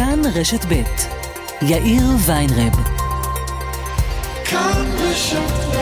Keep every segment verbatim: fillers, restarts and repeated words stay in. כאן רשת ב' יאיר ויינרב. כאן רשת ב'.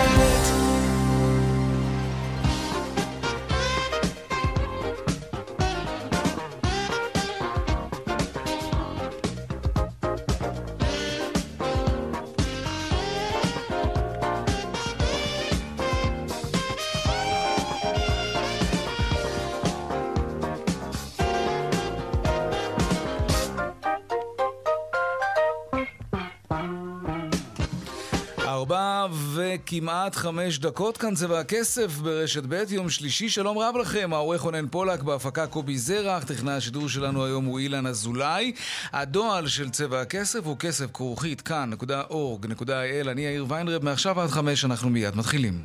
כמעט חמש דקות, כאן צבע הכסף ברשת ב' יום שלישי, שלום רב לכם, העורך עונן פולק, בהפקה קובי זרח, טכנאי השידור שלנו היום הוא אילן אזולאי, הדואל של צבע הכסף הוא כסף כרוכית כאן נקודה אורג נקודה איי אל, אני יאיר ויינרב, מעכשיו עד חמש אנחנו מיד מתחילים.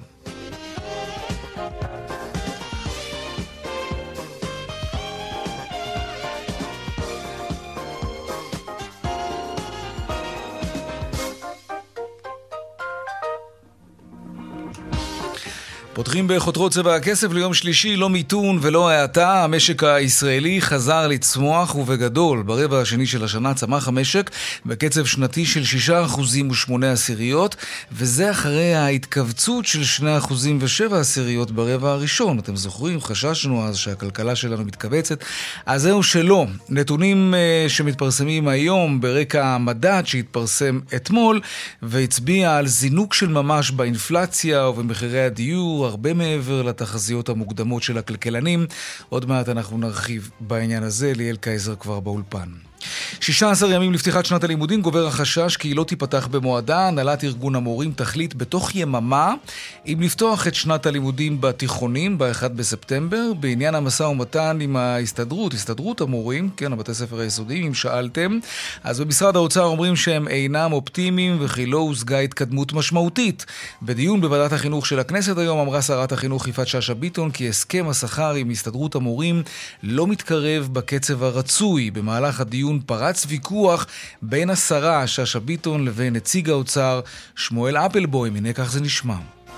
פותחים בחותרות צבע הכסף ליום שלישי, לא מיתון ולא העתה, המשק הישראלי חזר לצמוח ובגדול. ברבע השני של השנה צמח המשק בקצב שנתי של שישה אחוזים ושמונה עשיריות, וזה אחרי ההתכווצות של שני אחוזים ושבע עשיריות ברבע הראשון. אתם זוכרים, חששנו אז שהכלכלה שלנו מתכווצת, אז זהו שלא. נתונים שמתפרסמים היום ברקע המדד שהתפרסם אתמול, והצביע על זינוק של ממש באינפלציה ובמחירי הדיור, הרבה מעבר לתחזיות המוקדמות של הכלכלנים. עוד מעט אנחנו נרחיב בעניין הזה, ליאל קייזר כבר באולפן. שישה עשר ימים לפתיחת שנת הלימודים, גובר החשש כי היא לא תיפתח במועדה. הנהלת ארגון המורים תחליט בתוך יממה אם לפתוח את שנת הלימודים בתיכונים ב-אחד בספטמבר. בעניין המשא ומתן עם ההסתדרות, הסתדרות המורים, כן, בתי ספר היסודיים, אם שאלתם, אז במשרד האוצר אומרים שהם אינם אופטימיים וכי לא הושגה התקדמות משמעותית. בדיון בוועדת החינוך של הכנסת היום אמרה שרת החינוך יפעת שאשא ביטון כי הסכם השכר עם הסתדרות המורים לא מתקרב בקצב הרצוי. במהלך הדיון פרץ ויכוח בין השרה שאשא ביטון לבין נציג האוצר שמואל אפלבוימס, הנה כך זה נשמע.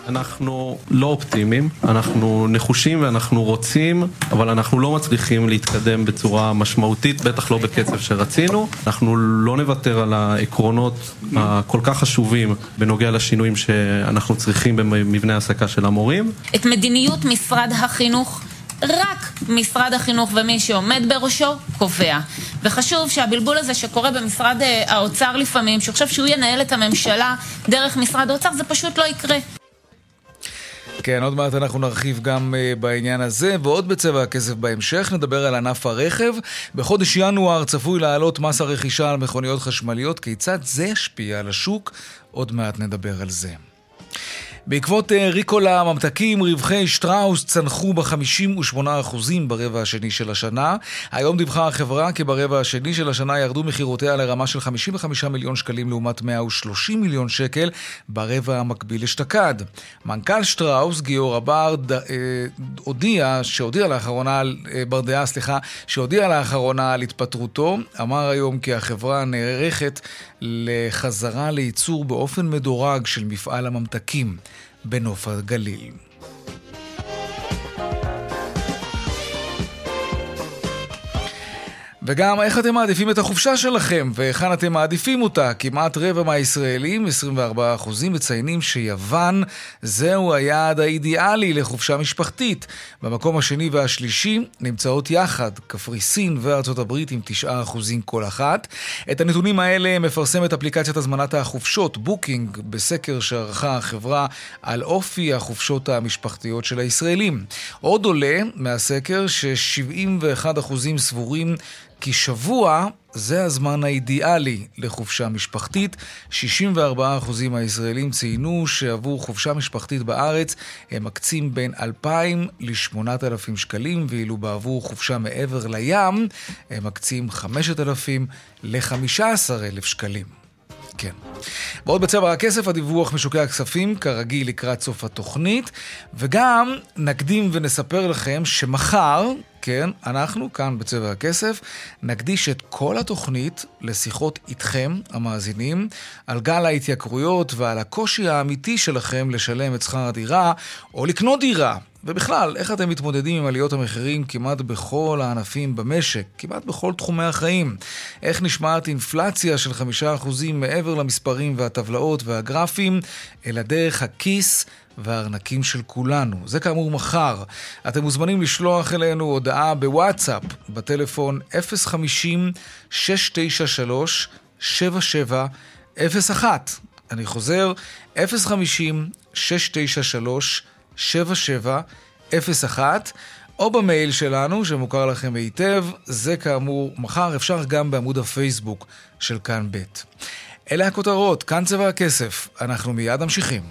אנחנו לא אופטימיים, אנחנו נחושים ואנחנו רוצים, אבל אנחנו לא מצליחים להתקדם בצורה משמעותית, בטח לא בקצב שרצינו. אנחנו לא נוותר על העקרונות הכל כך חשובים בנוגע לשינויים שאנחנו צריכים במבנה העסקה של המורים. את מדיניות משרד החינוך רק משרד החינוך ומי שעומד בראשו קובע. וחשוב שהבלבול הזה שקורה במשרד האוצר לפעמים, שחשב שהוא ינהל את הממשלה דרך משרד האוצר, זה פשוט לא יקרה. כן, עוד מעט אנחנו נרחיב גם בעניין הזה, ועוד בצבע הכסף בהמשך נדבר על ענף הרכב. בחודש ינואר צפוי לעלות מס הרכישה על מכוניות חשמליות, כיצד זה השפיע על השוק? עוד מעט נדבר על זה. בעקבות ריקולה, ממתקים, רווחי שטראוס צנחו ב-חמישים ושמונה אחוז ברבע השני של השנה. היום דיווחה החברה כי ברבע השני של השנה ירדו מחירותיה לרמה של חמישים וחמישה מיליון שקלים לעומת מאה ושלושים מיליון שקל ברבע המקביל אשתקד. מנכ"ל שטראוס, גיאור הבר, הודיע שהודיע לאחרונה, ברדעה, סליחה, שהודיע לאחרונה על התפטרותו. אמר היום כי החברה נערכת לחזרה לייצור באופן מדורג של מפעל הממתקים בנוף הגליל. וגם איך אתם מעדיפים את החופשה שלכם והיכן אתם מעדיפים אותה. כמעט רבע מהישראלים, עשרים וארבעה אחוז, מציינים שיוון זהו היעד האידיאלי לחופשה משפחתית. במקום השני והשלישי נמצאות יחד קפריסין וארצות הברית עם תשעה אחוז כל אחת. את הנתונים האלה מפרסמת אפליקציית הזמנת החופשות בוקינג בסקר שערכה החברה על אופי החופשות המשפחתיות של הישראלים. עוד עולה מהסקר ש-שבעים ואחד אחוז סבורים כי שבוע זה הזמן האידיאלי לחופשה משפחתית. שישים וארבעה אחוז מהישראלים ציינו שעבור חופשה משפחתית בארץ הם מקצים בין אלפיים לשמונת אלפים שקלים, ואילו בעבור חופשה מעבר לים הם מקצים חמשת אלפים לחמישה עשר אלף שקלים. כן. בעוד בצבע הכסף, הדיווח משוקי הכספים, כרגיל לקראת סוף התוכנית, וגם נקדים ונספר לכם שמחר, כן, אנחנו כאן בצבע הכסף, נקדיש את כל התוכנית לשיחות איתכם, המאזינים, על גל ההתייקרויות ועל הקושי האמיתי שלכם לשלם את שכר הדירה או לקנות דירה. ובכלל, איך אתם מתמודדים עם עליות המחירים כמעט בכל הענפים במשק, כמעט בכל תחומי החיים? איך נשמעת אינפלציה של חמישה אחוזים מעבר למספרים והטבלאות והגרפים, אלא דרך הכיס והארנקים של כולנו? זה כאמור מחר. אתם מוזמנים לשלוח אלינו הודעה בוואטסאפ, בטלפון אפס חמישים שש תשע שלוש שבע שבע אפס אחת. אני חוזר, אפס חמישים שש תשע שלוש שבע שבע אפס אחת, או במייל שלנו שמוכר לכם היטב, זה כאמור מחר, אפשר גם בעמוד הפייסבוק של כאן ב'. אלה הכותרות, כאן צבע הכסף, אנחנו מיד ממשיכים.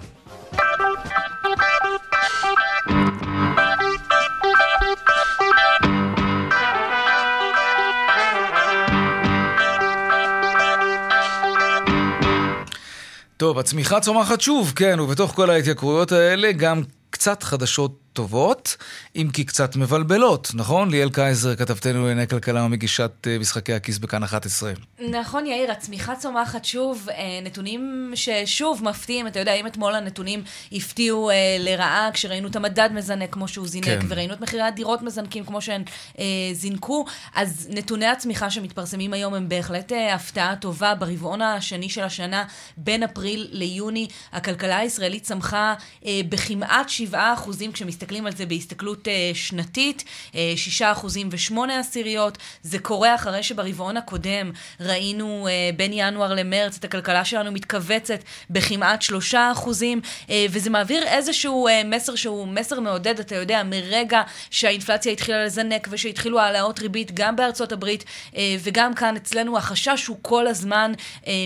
טוב, הצמיחה צומחת שוב, כן, ובתוך כל ההתייקרויות האלה גם קצת חדשות טובות, אם כי קצת מבלבלות, נכון? ליאל קייזר, כתבתנו לענייני כלכלה ומגישת משחקי הכיס בכאן אחת עשרה. נכון, יאיר, הצמיחה צומחת שוב, נתונים ששוב מפתיעים, אתה יודע, אם אתמול הנתונים הפתיעו לרעה, כשראינו את המדד מזנק כמו שהוא זינק, כן. וראינו את מחירי הדירות מזנקים כמו שהן זינקו, אז נתוני הצמיחה שמתפרסמים היום הם בהחלט הפתעה טובה. ברבעון השני של השנה, בין אפריל ליוני, הכלכלה הישראלית צמחה בכמעט שבעה אחוזים, כשמסתכלים על זה בהסתכלות שנתית, שישה אחוזים ושמונה עשיריות. זה קורה אחרי שברבעון הקודם ראינו בין ינואר למרץ את הכלכלה שלנו מתכווצת בכמעט שלושה אחוזים, וזה מעביר איזשהו מסר שהוא מסר מעודד, אתה יודע, מרגע שהאינפלציה התחילה לזנק ושהתחילו העלאות ריבית גם בארצות הברית וגם כאן אצלנו, החשש הוא כל הזמן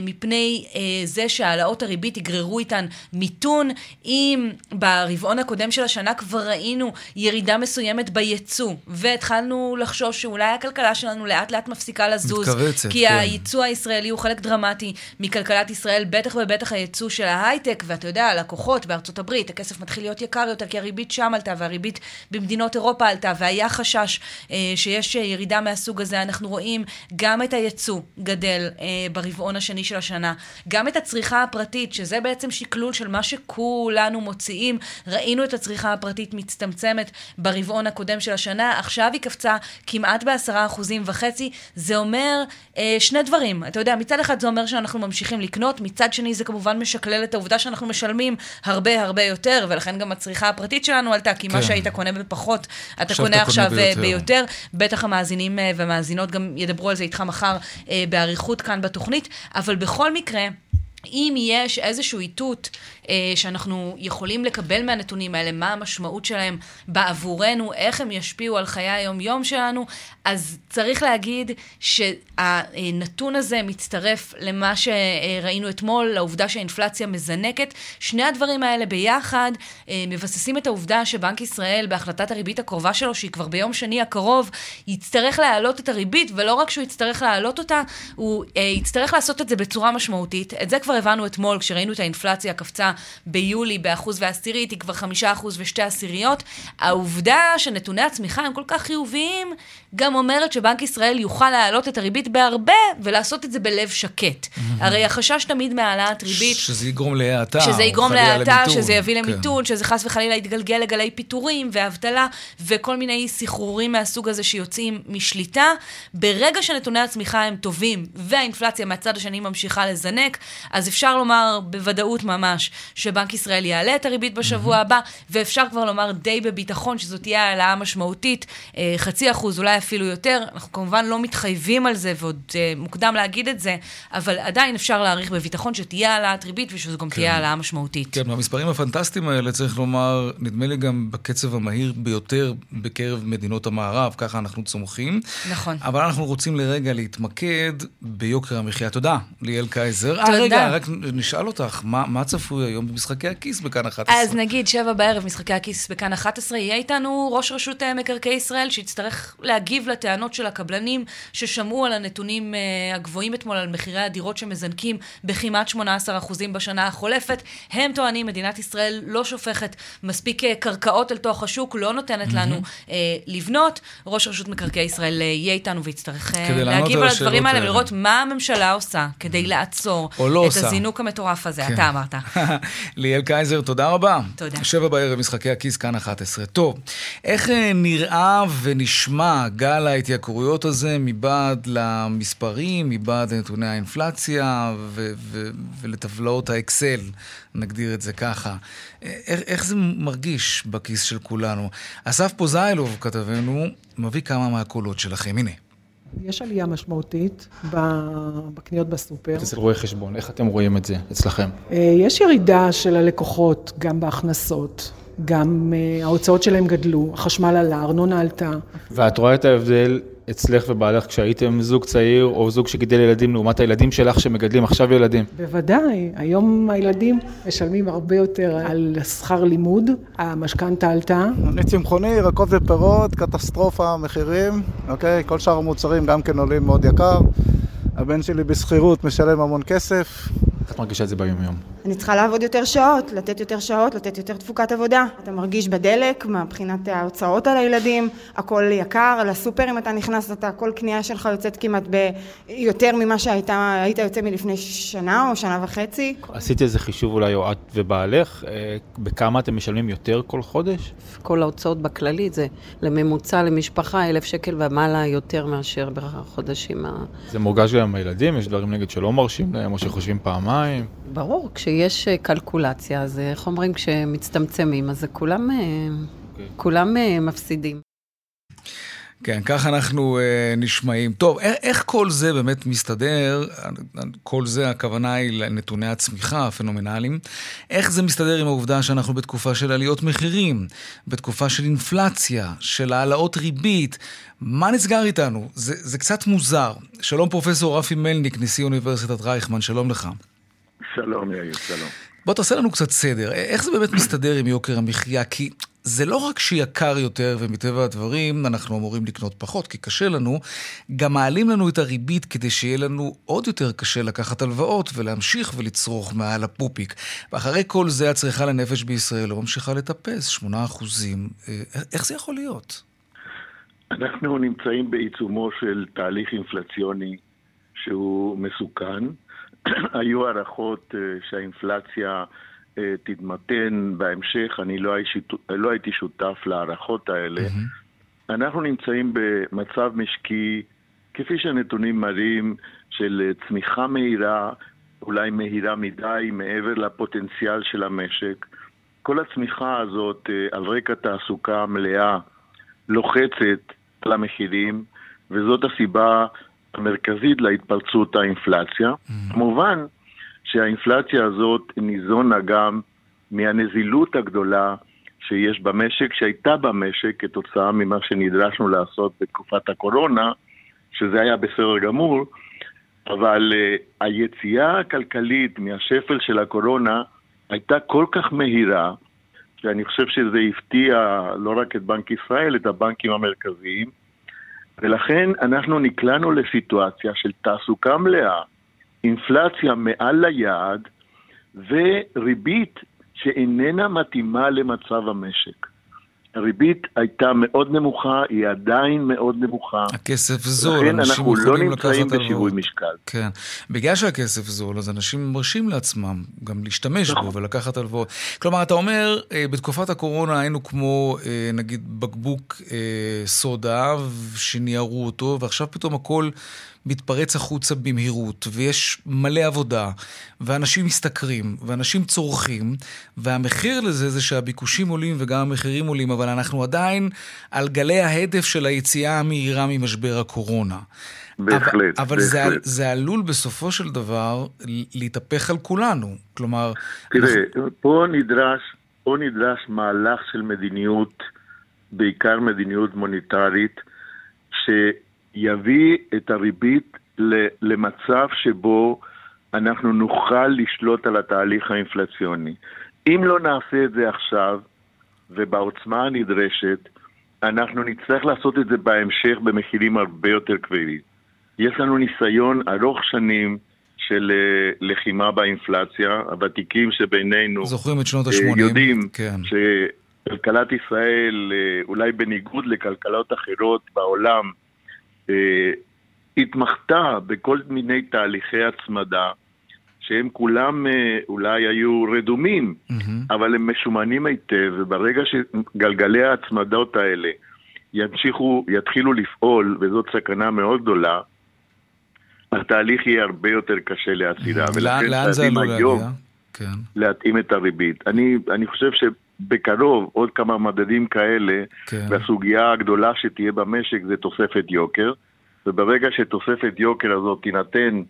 מפני זה שהעלאות הריבית יגררו איתן מיתון. אם ברבעון הקודם של השנה כבר ראינו ירידה מסוימת בייצוא, והתחלנו לחשוש שאולי הכלכלה שלנו לאט לאט מפסיקה לזוז, מתכווצת, כי כן. הייצוא הישראלי הוא חלק דרמטי מכלכלת ישראל, בטח ובטח הייצוא של ההייטק, ואתה יודע, הלקוחות בארצות הברית, הכסף מתחיל להיות יקר יותר, כי הריבית שם עלתה, והריבית במדינות אירופה עלתה, והיה חשש אה, שיש ירידה מהסוג הזה. אנחנו רואים גם את הייצוא גדל אה, ברבעון השני של השנה, גם את הצריכה הפרטית, שזה בעצם שיקלול של מה שכולנו מוציאים. ראינו את הצריכה הפרטית מצטמצמת ברבעון הקודם של השנה, עכשיו היא קפצה כמעט בעשרה אחוזים וחצי. זה אומר אה, שני דברים, אתה יודע, מצד אחד זה אומר שאנחנו ממשיכים לקנות, מצד שני זה כמובן משקלל את העובדה שאנחנו משלמים הרבה הרבה יותר, ולכן גם הצריכה הפרטית שלנו עלתה, כי כן. מה שהיית קונה בפחות, אתה קונה עכשיו ביותר. ביותר, בטח המאזינים אה, והמאזינות גם ידברו על זה איתך מחר אה, בעריכות כאן בתוכנית, אבל בכל מקרה, אם יש איזשהו עיתות אה, שאנחנו יכולים לקבל מהנתונים האלה, מה המשמעות שלהם בעבורנו, איך הם ישפיעו על חיי היום-יום שלנו, אז צריך להגיד שהנתון הזה מצטרף למה שראינו אתמול, לעובדה שהאינפלציה מזנקת. שני הדברים האלה ביחד אה, מבססים את העובדה שבנק ישראל, בהחלטת הריבית הקרובה שלו, שהיא כבר ביום שני הקרוב, יצטרך להעלות את הריבית, ולא רק שהוא יצטרך להעלות אותה, הוא אה, יצטרך לעשות את זה בצורה משמעותית. את זה כבר הבנו אתמול, כשראינו את האינפלציה קפצה ביולי באחוז ועשירית, היא כבר חמישה אחוז ושתי עשיריות. העובדה שנתוני הצמיחה הם כל כך חיוביים, גם אומרת שבנק ישראל יוכל להעלות את הריבית בהרבה, ולעשות את זה בלב שקט. הרי החשש תמיד מהעלאת ריבית, שזה יגרום להאטה, שזה יגרום להאטה, שזה יביא למיתון, שזה חס וחלילה יתגלגל לגלי פיטורים והבטלה, וכל מיני סחרורים מהסוג הזה שיוצאים משליטה. ברגע שנתוני הצמיחה הם טובים, והאינפלציה מהצד השני ממשיכה לזנק, אז אפשר לומר בוודאות ממש שבנק ישראל יעלה את הריבית בשבוע הבא, ואפשר כבר לומר די בביטחון שזאת תהיה העלאה משמעותית, חצי אחוז, אולי אפילו יותר. אנחנו כמובן לא מתחייבים על זה, ועוד מוקדם להגיד את זה, אבל עדיין אפשר להעריך בביטחון שתהיה העלאת ריבית, ושזו גם תהיה העלאה משמעותית. כן, והמספרים הפנטסטיים האלה, צריך לומר, נדמה לי גם בקצב המהיר ביותר בקרב מדינות המערב, ככה אנחנו צומחים. נכון. אבל אנחנו רוצים לרגע להתמקד ביוקר המחיה. תודה, ליאל קייזר. רגע, רק נשאל אותך, מה, מה צפוי היום במשחקי הכיס בכאן אחת עשרה? אז נגיד, שבע בערב משחקי הכיס בכאן אחת עשרה, יהיה איתנו ראש רשות מקרקעי ישראל, שיצטרך להגיב לטענות של הקבלנים, ששמעו על הנתונים uh, הגבוהים אתמול, על מחירי הדירות שמזנקים בכמעט שמונה עשר אחוז בשנה החולפת. הם טוענים, מדינת ישראל לא שופכת מספיק קרקעות אל תוך השוק, לא נותנת לנו uh, לבנות. ראש רשות מקרקעי ישראל יהיה איתנו ויצטרך uh, להגיב על הדברים האלה, לראות מה הממשלה עושה כדי לעצור את הזינוק המטורף הזה, אתה אמרת. ליאל קייזר, תודה רבה. תודה. שבע בערב, משחקי הכיס, כאן אחת עשרה. טוב, איך נראה ונשמע גל ההתייקרויות הזה מבעד למספרים, מבעד לנתוני האינפלציה ו- ו- ולטבלאות האקסל, נגדיר את זה ככה. איך, איך זה מרגיש בכיס של כולנו? אסף פוזיילוב, כתבנו, מביא כמה מהקולות שלכם, הנה. יש עלייה משמעותית בקניות בסופר. אצל רואי חשבון, איך אתם רואים את זה אצלכם? יש ירידה של הלקוחות גם בהכנסות, גם ההוצאות שלהם גדלו, החשמל עלה, הארנונה עלתה. ואת רואה את ההבדל אצלך ובעלך כשהייתם זוג צעיר או זוג שגידל ילדים לעומת הילדים שלך שמגדלים עכשיו ילדים? בוודאי, היום הילדים משלמים הרבה יותר על שכר לימוד, המשכנתה עלתה. אני צמחוני, ירקות ופירות, קטסטרופה, מחירים, אוקיי, כל שאר המוצרים גם כן עולים מאוד יקר. הבן שלי בשכירות משלם המון כסף. את מרגישה את זה ביום יום? אני צריכה לעבוד יותר שעות, לתת יותר שעות, לתת יותר תפוקת עבודה. אתה מרגיש בדלק, מבחינת ההוצאות על הילדים, הכל יקר, על הסופר אם אתה נכנס, אתה, כל קנייה שלך יוצאת כמעט ביותר ממה שהיית יוצא מלפני שנה או שנה וחצי. עשיתי איזה חישוב אולי או את ובעלך, בכמה אתם משלמים יותר כל חודש? כל ההוצאות בכללית זה לממוצע למשפחה, אלף שקל ומעלה יותר מאשר בחודשים ה... זה מורגש גם הילדים, יש דברים נגד שלא מרשים להם או שחושבים פעמיים. ברור, כשיש קלקולציה, אז איך אומרים, כשמצטמצמים, אז כולם, okay. כולם מפסידים. כן, כך אנחנו אה, נשמעים. טוב, איך, איך כל זה באמת מסתדר, כל זה הכוונה היא לנתוני הצמיחה הפנומנליים, איך זה מסתדר עם העובדה שאנחנו בתקופה של עליות מחירים, בתקופה של אינפלציה, של העלאות ריבית, מה נסגר איתנו? זה, זה קצת מוזר. שלום פרופסור רפי מלניק, נשיא אוניברסיטת רייכמן, שלום לך. שלום יאיר, שלום. בוא תעשה לנו קצת סדר. איך זה באמת מסתדר עם יוקר המחיה? כי זה לא רק שיקר יותר, ומטבע הדברים אנחנו אמורים לקנות פחות, כי קשה לנו, גם מעלים לנו את הריבית כדי שיהיה לנו עוד יותר קשה לקחת הלוואות ולהמשיך ולצרוך מעל הפופיק. ואחרי כל זה הצריכה לנפש בישראל לא ממשיכה לטפס, שמונה אחוזים. איך זה יכול להיות? אנחנו נמצאים בעיצומו של תהליך אינפלציוני שהוא מסוכן. היו הערכות שהאינפלציה תתמתן בהמשך, אני לא הייתי שותף להערכות האלה. אנחנו נמצאים במצב משקי, כפי שהנתונים מראים, של צמיחה מהירה, אולי מהירה מדי, מעבר לפוטנציאל של המשק. כל הצמיחה הזאת על רקע תעסוקה מלאה לוחצת למחירים, וזאת הסיבה המרכזית להתפרצות האינפלציה. Mm-hmm. כמובן שהאינפלציה הזאת ניזונה גם מהנזילות הגדולה שיש במשק, שהייתה במשק כתוצאה ממה שנדרשנו לעשות בתקופת הקורונה, שזה היה בסדר גמור, אבל uh, היציאה הכלכלית מהשפל של הקורונה הייתה כל כך מהירה, שאני חושב שזה הפתיע לא רק את בנק ישראל, את הבנקים המרכזיים, ולכן אנחנו נקלענו לסיטואציה של תעסוקה מלאה, אינפלציה מעל ליעד, וריבית שאיננה מתאימה למצב המשק. הריבית הייתה מאוד נמוכה, היא עדיין מאוד נמוכה. הכסף זול, אנשים יכולים לקחת הלוואות. לכן אנחנו לא נמצאים בשיווי משקל. כן, בגלל שהכסף זול, אז אנשים מרשים לעצמם גם להשתמש בו ולקחת הלוואות. כלומר, אתה אומר, בתקופת הקורונה היינו כמו, נגיד, בקבוק סודה, שניירו אותו, ועכשיו פתאום הכל מתפרץ החוצה במהירות, ויש מלא עבודה, ואנשים מסתכרים, ואנשים צורכים, והמחיר לזה זה שהביקושים עולים וגם המחירים עולים, אבל אנחנו עדיין על גלי ההדף של היציאה המהירה ממשבר הקורונה. בהחלט. אבל זה, זה עלול בסופו של דבר להתהפך על כולנו. כלומר... תראה, אנחנו... פה, נדרש, פה נדרש מהלך של מדיניות, בעיקר מדיניות מוניטרית, ש... יביא את הריבית למצב שבו אנחנו נוכל לשלוט על התהליך האינפלציוני. אם לא נעשה את זה עכשיו ובעוצמה הנדרשת, אנחנו נצטרך לעשות את זה בהמשך במחירים הרבה יותר כבדים. יש לנו ניסיון ארוך שנים של לחימה באינפלציה. הוותיקים שבינינו זוכרים את שנות ה-שמונים, יודעים כן. שכלכלת ישראל, אולי בניגוד לכלכלות אחרות בעולם, התמחתה בכל מיני תהליכי הצמדה שהם כולם אולי היו רדומים, אבל הם משומנים היטב, וברגע שגלגלי ההצמדות האלה ימשיכו, יתחילו לפעול, וזאת סכנה מאוד גדולה, התהליך יהיה הרבה יותר קשה להסירה, ולכן תעדים היום להתאים את הריבית. אני, אני חושב שבקרוב עוד כמה מדדים כאלה, והסוגיה הגדולה שתהיה במשק זה תוספת יוקר, וברגע שתוספת יוקר הזאת תינתן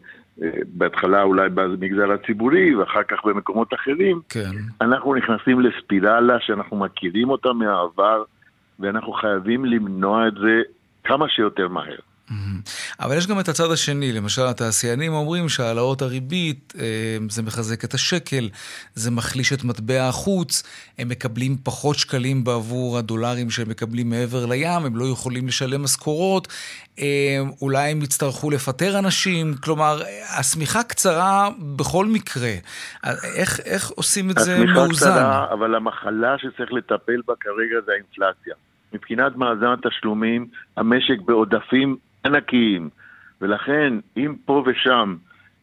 בהתחלה אולי במגזר הציבורי ואחר כך במקומות אחרים, אנחנו נכנסים לספירלה שאנחנו מכירים אותה מהעבר, ואנחנו חייבים למנוע את זה כמה שיותר מהר. אבל יש גם את הצד השני, למשל התעשיינים אומרים שהעלאות הריבית זה מחזק את השקל, זה מחליש את מטבע החוץ, הם מקבלים פחות שקלים בעבור הדולרים שהם מקבלים מעבר לים, הם לא יכולים לשלם משכורות, אולי הם יצטרכו לפטר אנשים, כלומר השמיכה קצרה בכל מקרה. איך, איך עושים את זה מאוזן? קצרה, אבל המחלה שצריך לטפל בה כרגע זה האינפלציה. מבחינת מאזן התשלומים המשק בעודפים ענקיים, ולכן אם פה ושם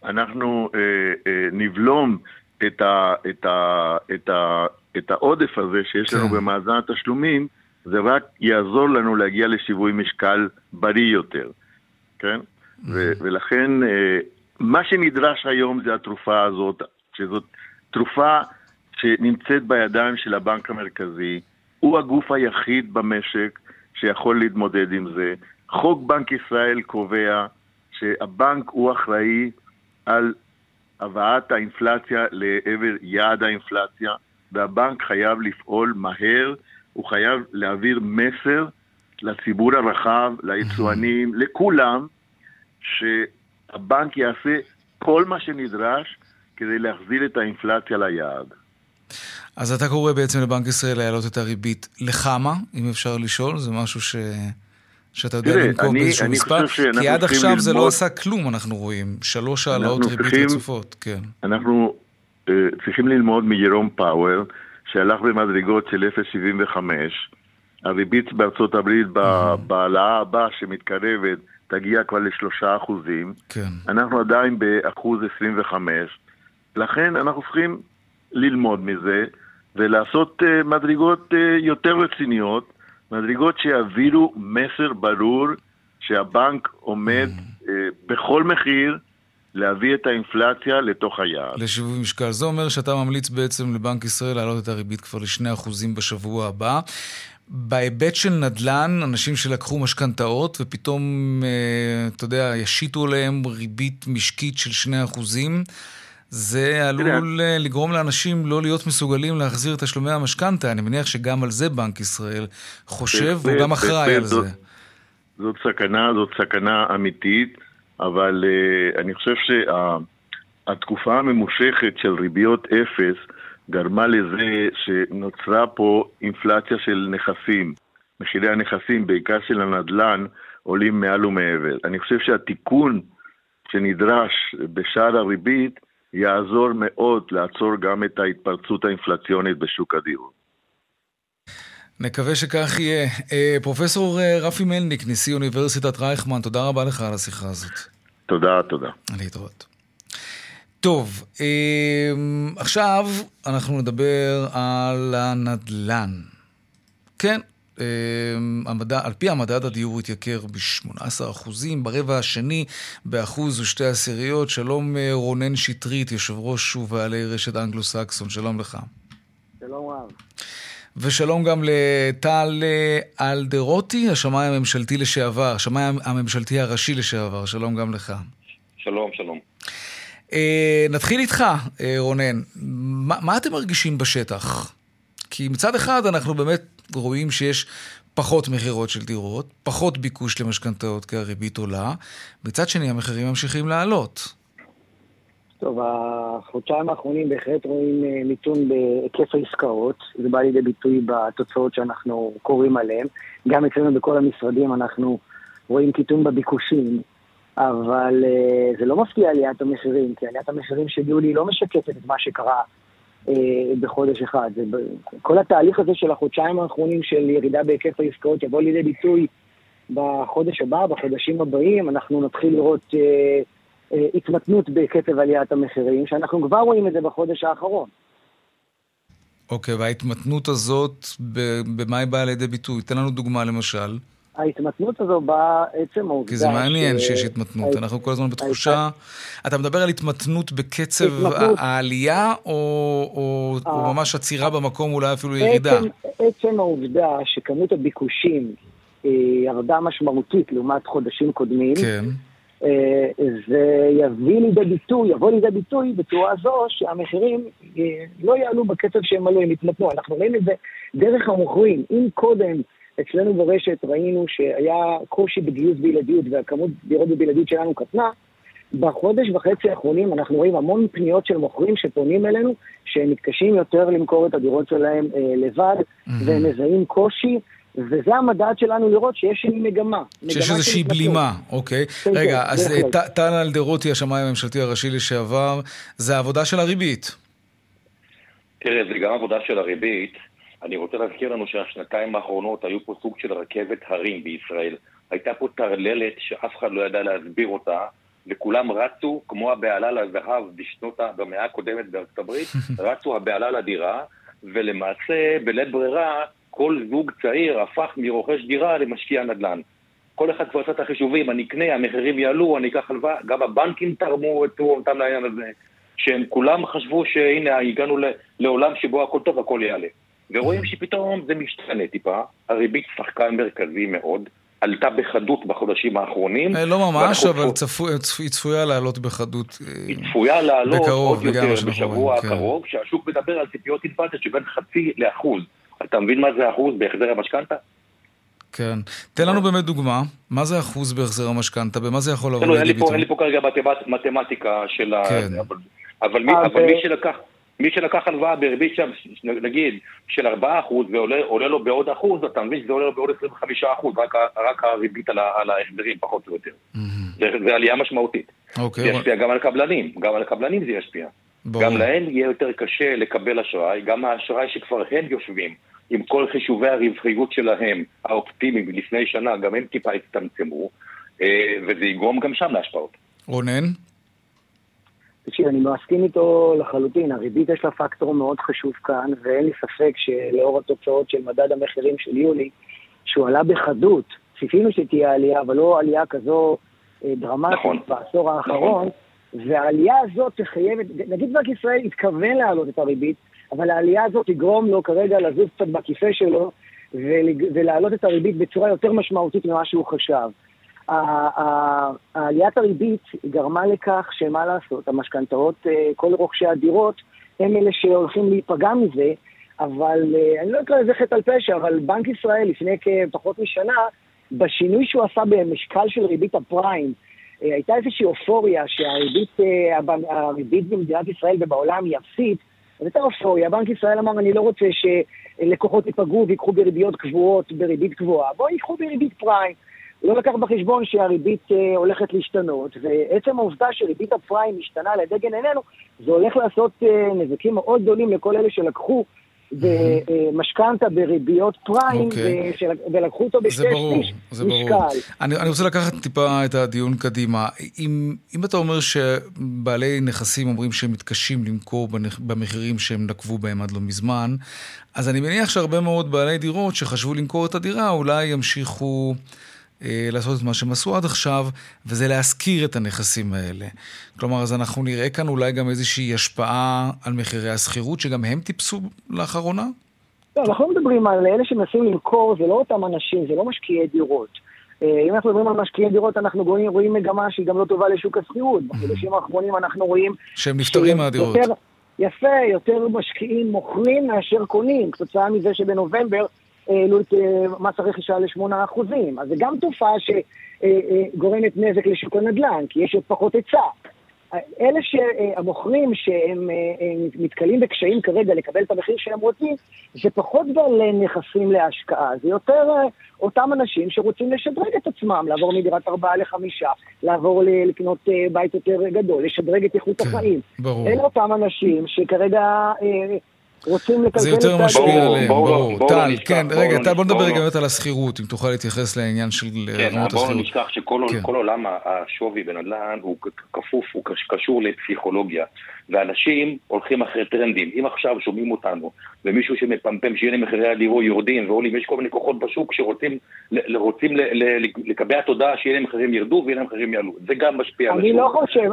אנחנו אה, אה, נבלום את ה את ה את ה את העודף הזה שיש לנו במאזן התשלומים, זה רק יעזור לנו להגיע לשיווי משקל בריא יותר, כן? ו- ולכן אה, מה שנדרש היום זה התרופה הזאת, שזאת תרופה שנמצאת בידיים של הבנק המרכזי, הוא הגוף היחיד במשק שיכול להתמודד עם זה. חוק בנק ישראל קובע שהבנק הוא אחראי על הבאת האינפלציה לעבר יעד האינפלציה, והבנק חייב לפעול מהר, הוא חייב להעביר מסר לציבור הרחב, ליצואנים, לכולם, שהבנק יעשה כל מה שנדרש כדי להחזיר את האינפלציה ליעד. אז אתה קורא בעצם לבנק ישראל להעלות את הריבית לכמה, אם אפשר לשאול, זה משהו ש... שאתה יודע לנקוב באיזשהו מספר, כי עד עכשיו ללמוד... זה לא עשה כלום, אנחנו רואים, שלוש העלות ריבית צריכים... רצופות. כן. אנחנו uh, צריכים ללמוד מירום פאואר, שהלך במדרגות של אפס נקודה שבעים וחמש, הריבית בארצות הברית בהעלאה הבאה שמתקרבת, תגיע כבר לשלושה אחוזים, כן. אנחנו עדיין באחוז עשרים וחמש, לכן אנחנו צריכים ללמוד מזה, ולעשות uh, מדרגות uh, יותר רציניות, מדרגות שיעבירו מסר ברור שהבנק עומד mm. uh, בכל מחיר להביא את האינפלציה לתוך היעד. לשיווי משקל. זה אומר שאתה ממליץ בעצם לבנק ישראל להעלות את הריבית כבר לשני אחוזים בשבוע הבא. בהיבט של נדל"ן, אנשים שלקחו משכנתאות ופתאום, uh, אתה יודע, ישיתו להם ריבית משקית של שני אחוזים, זה עלול לגרום לאנשים לא להיות מסוגלים להחזיר את תשלומי המשכנתה. אני מניח שגם על זה בנק ישראל חושב, והוא גם אחראי על זה. זאת סכנה, זאת סכנה אמיתית, אבל אני חושב שהתקופה הממושכת של ריביות אפס גרמה לזה שנוצרה פה אינפלציה של נכסים. מחירי הנכסים, בעיקר של הנדל"ן, עולים מעל ומעבר. אני חושב שהתיקון שנדרש בשער הריבית יעזור מאוד לעצור גם את ההתפרצות האינפלציונית בשוק הדיור. נקווה שכך יהיה. פרופסור רפי מלניק, נשיא אוניברסיטת רייכמן, תודה רבה לך על השיחה הזאת. תודה, תודה. להתראות. טוב, עכשיו אנחנו נדבר על הנדל"ן. כן. על פי המדד הדיור התייקר ב-שמונה עשר אחוז ברבע השני באחוז ושתי עשיריות. שלום רונן שטרית, יושב ראש ובעלי רשת אנגלו סאקסון, שלום לך. שלום רב. ושלום גם לטל אלדרוטי, השמאי הממשלתי לשעבר, השמאי הממשלתי הראשי לשעבר, שלום גם לך. שלום, שלום. נתחיל איתך רונן, מה, מה אתם מרגישים בשטח? כי מצד אחד אנחנו באמת רואים שיש פחות מחירות של דירות, פחות ביקוש למשכנתאות כי הריבית עולה, מצד שני המחירים ממשיכים לעלות. טוב, החודשיים האחרונים בהחלט רואים מיתון בהיקף העסקאות, זה בא לידי ביטוי בתוצאות שאנחנו קוראים עליהן, גם אצלנו בכל המשרדים אנחנו רואים קיטון בביקושים, אבל זה לא מפתיע עליית המחירים, כי עליית המחירים של יולי לא משקפת את מה שקרה בחודש אחד. כל התהליך הזה של החודשיים האחרונים של ירידה בהיקף העסקאות יבוא לידי ביטוי בחודש הבא, בחודשים הבאים. אנחנו נתחיל לראות התמתנות בקצב עליית המחירים, שאנחנו כבר רואים את זה בחודש האחרון. אוקיי, וההתמתנות הזאת, במה היא באה לידי ביטוי? תן לנו דוגמה למשל. ההתמתנות הזו באה עצם העובדה... כי זה מעניין שיש התמתנות, אנחנו כל הזמן בתחושה... אתה מדבר על התמתנות בקצב העלייה, או ממש עצירה במקום, אולי אפילו ירידה? עצם העובדה שכמות הביקושים ירדה משמעותית לעומת חודשים קודמים, זה יביא לידי ביטוי, יבוא לידי ביטוי בצורה זו שהמחירים לא יעלו בקצב שהם עלו, הם יתמתנו. אנחנו רואים את זה דרך המוכרים. אם קודם אצלנו ברשת ראינו שהיה קושי בגיוס בילדיות והכמות דירות בבילדיות שלנו קטנה, בחודש וחצי האחרונים אנחנו רואים המון פניות של מוכרים שפונים אלינו, שהם מתקשים יותר למכור את הדירות שלהם אה, לבד, mm-hmm. והם מזהים קושי, וזה המדד שלנו לראות שיש מגמה. שיש איזושהי בלימה, אוקיי. רגע, אז טל אלדרוטי, השמאי הממשלתי הראשי לשעבר, זה העבודה של הריבית. תראה, זה גם עבודה של הריבית. אני רוצה להזכיר לנו שהשנתיים האחרונות היו פה סוג של רכבת הרים בישראל. הייתה פה תרללת שאף אחד לא ידע להסביר אותה, וכולם רצו, כמו הבעלה לזהב בשנות במאה הקודמת בארצות הברית, רצו הבעלה לדירה, ולמעשה, בלית ברירה, כל זוג צעיר הפך מרוכש דירה למשקיע נדל"ן. כל אחד כבר עשה את החישובים, אני קנה, המחירים יעלו, אני אקח הלוואה, גם הבנקים תרמו את אותם לעניין הזה, שהם כולם חשבו שהנה, הגענו לעולם שבו הכל טוב, הכל יעלה. ורואים שפתאום זה משתנה טיפה, הריבית שחקה מרכזי מאוד, עלתה בחדות בחודשים האחרונים. לא ממש, אבל היא צפויה לעלות בחדות. היא צפויה לעלות עוד יותר בשבוע הקרוב, שהשוק מדבר על ציפיות אינפלציה שבין חצי לאחוז. אתה מבין מה זה אחוז בהחזר המשכנתא? כן. תן לנו באמת דוגמה, מה זה אחוז בהחזר המשכנתא, במה זה יכול לעבור לידי ביטוי? אין לי פה כרגע מתמטיקה של ה... אבל מי שלקח הלוואה ברבית שם, נגיד, של ארבעה אחוז, ועולה לו בעוד אחוז, אתה מבין שזה עולה לו בעוד עשרים וחמישה אחוז, רק הריבית על ההחזרים, פחות או יותר. זה עלייה משמעותית. זה ישפיע גם על הקבלנים, גם על הקבלנים זה ישפיע. גם להן יהיה יותר קשה לקבל אשראי, גם האשראי שכבר הן יושבים, עם כל חישובי הרווחיות שלהם, האופטימיים לפני שנה, גם הם טיפה הצטמצמו, וזה יגרום גם שם להשפעות. רונן? תקשיב, אני מסכים איתו לחלוטין, הריבית יש לה פקטור מאוד חשוב כאן, ואין לי ספק שלאור התוצאות של מדד המחירים של יולי, שהוא עלה בחדות, ציפינו שתהיה עלייה, אבל לא עלייה כזו דרמטית נכון. בעשור האחרון, נכון. והעלייה הזאת שחייבת, נגיד בנק ישראל התכוון להעלות את הריבית, אבל העלייה הזאת תגרום לו כרגע לזוז קצת בכיסא שלו, ולהעלות את הריבית בצורה יותר משמעותית ממה שהוא חשב. העליית הריבית גרמה לכך שמה לעשות, המשכנתאות, כל רוכשי הדירות, הם אלה שהולכים להיפגע מזה, אבל אני לא אקרא לזה חטא על פשע, אבל בנק ישראל לפני כפחות משנה, בשינוי שהוא עשה במשקל של ריבית הפריים, הייתה איזושהי אופוריה שהריבית במדינת ישראל ובעולם היא אפסית, אז הייתה אופוריה, בנק ישראל אמר אני לא רוצה שלקוחות ייפגעו ויקחו בריביות קבועות, בריבית קבועה, בואו ייקחו בריבית פריים, לא לקח בחשבון שהריבית הולכת להשתנות, ועצם העובדה שריבית הפריים משתנה על ידי גנננו, זה הולך לעשות נזקים מאוד גדולים לכל אלה שלקחו, במשכנתה בריביות פריים ולקחו אותו בשש משקל. אני רוצה לקחת טיפה את הדיון קדימה. אם אתה אומר שבעלי נכסים אומרים שהם מתקשים למכור במחירים שהם נקבו בהם עד לא מזמן, אז אני מניח שהרבה מאוד בעלי דירות שחשבו למכור את הדירה אולי ימשיכו לעשות את מה שמסו עד עכשיו, וזה להזכיר את הנכסים האלה. כלומר, אז אנחנו נראה כאן אולי גם איזושהי השפעה על מחירי הסחירות, שגם הם טיפסו לאחרונה? לא, אנחנו מדברים על אלה שמנסים למכור, זה לא אותם אנשים, זה לא משקיעי דירות. אם אנחנו מדברים על משקיעי דירות, אנחנו רואים מגמה שהיא גם לא טובה לשוק הסחירות. בחודשים האחרונים אנחנו רואים... שהם נפטרים מהדירות. יפה, יותר משקיעים מוכרים מאשר קונים, כתוצאה מזה שבנובמבר העלו את מס הרכישה לשמונה אחוזים. אז זה גם תופעה שגורמת נזק לשוק הנדל"ן, כי יש עוד פחות היצע. אלה שהמוכרים שהם מתקלים בקשיים כרגע לקבל את המחיר שהם רוצים, זה פחות בעלי נכסים להשקעה. זה יותר אותם אנשים שרוצים לשדרג את עצמם, לעבור מדירת ארבעה לחמישה, לעבור לקנות בית יותר גדול, לשדרג את איכות החיים. אלה אותם אנשים שכרגע רוצים לקלקל את זה יותר משפיע עליהם, ברור. טל, כן, רגע, טל, בוא נדבר רגע על הסחירות, אם תוכל להתייחס לעניין של רמות הסחירות. בואו לא נשכח שכל עולם השווי בנדל"ן הוא כפוף, הוא קשור לפסיכולוגיה, ואנשים הולכים אחרי טרנדים. אם עכשיו שומעים אותנו, ומישהו שמפמפם שיהיה למחירי הדירות יורדים, ועולים, יש כל מיני כוחות בשוק שרוצים לקבע תודעה שיהיה למחירים ירדו ויהיה למחירים יעלו. זה גם משפיע.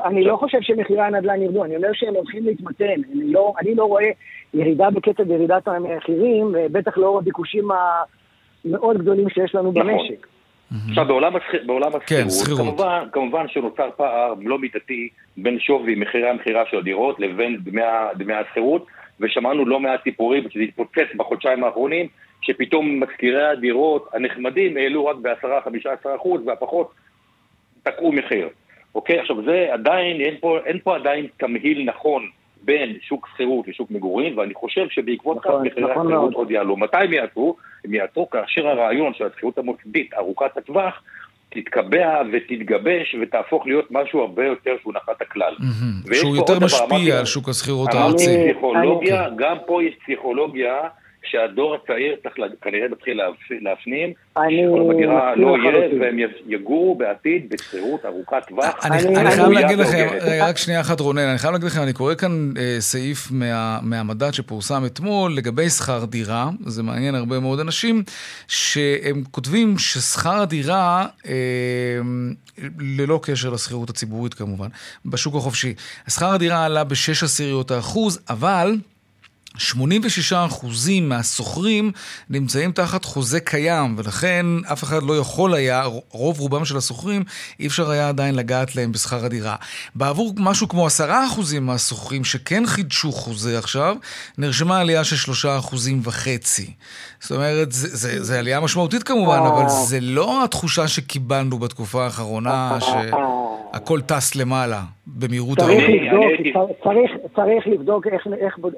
אני לא חושב שמחירי הנדל"ן ירדו, אני אומר שהם הולכים להתמתן. אני לא רואה ירידה בקצב ירידת המחירים, בטח לאור הביקושים המאוד גדולים שיש לנו במשק. עכשיו, בעולם הסחירות, כמובן שנוצר פער לא מידתי בין שווי מחירי המחירה של הדירות לבין דמי הסחירות, ושמענו לא מעט סיפורים שזה התפוצץ בחודשיים האחרונים, שפתאום מזכירי הדירות הנחמדים העלו רק ב-עשרה עד חמישה עשר אחוז, והפחות תקעו מחיר. אוקיי? עכשיו, זה עדיין, אין פה, אין פה עדיין תמהיל נכון בין שוק סחירות לשוק מגורים, ואני חושב שבעקבות כך מחירי הסחירות עוד יעלו. מתי הם יעטרו? הם יעטרו כאשר הרעיון של הסחירות המוסדית, ארוכת הטווח, תתקבע ותתגבש ותהפוך להיות משהו הרבה יותר שהוא נחת הכלל. שהוא יותר משפיע על שוק הסחירות הארצי. גם פה יש פסיכולוגיה שהדור הצעיר כנראה מתחיל להפנים, שכל מגירה לא יהיה, והם יגורו בעתיד בסחירות ארוכת טווח. אני חייב להגיד לכם, רק שנייה אחת רונן, אני חייב להגיד לכם, אני קורא כאן סעיף מהמדד שפורסם אתמול, לגבי שכר דירה, זה מעניין הרבה מאוד אנשים, שהם כותבים ששכר הדירה, ללא קשר לסחירות הציבורית כמובן, בשוק החופשי, שכר הדירה עלה בשש עשיריות האחוז, אבל שמונים ושישה אחוזים מהסוחרים נמצאים תחת חוזה קיים, ולכן אף אחד לא יכול היה, רוב רובם של הסוחרים, אי אפשר היה עדיין לגעת להם בשכר הדירה. בעבור משהו כמו עשרה אחוזים מהסוחרים שכן חידשו חוזה עכשיו, נרשמה עלייה של שלושה אחוזים וחצי. זאת אומרת, זה, זה, זה עלייה משמעותית כמובן, אבל זה לא התחושה שקיבלנו בתקופה האחרונה, שהכל טס למעלה, במהירות הרבה. צריך לבדוק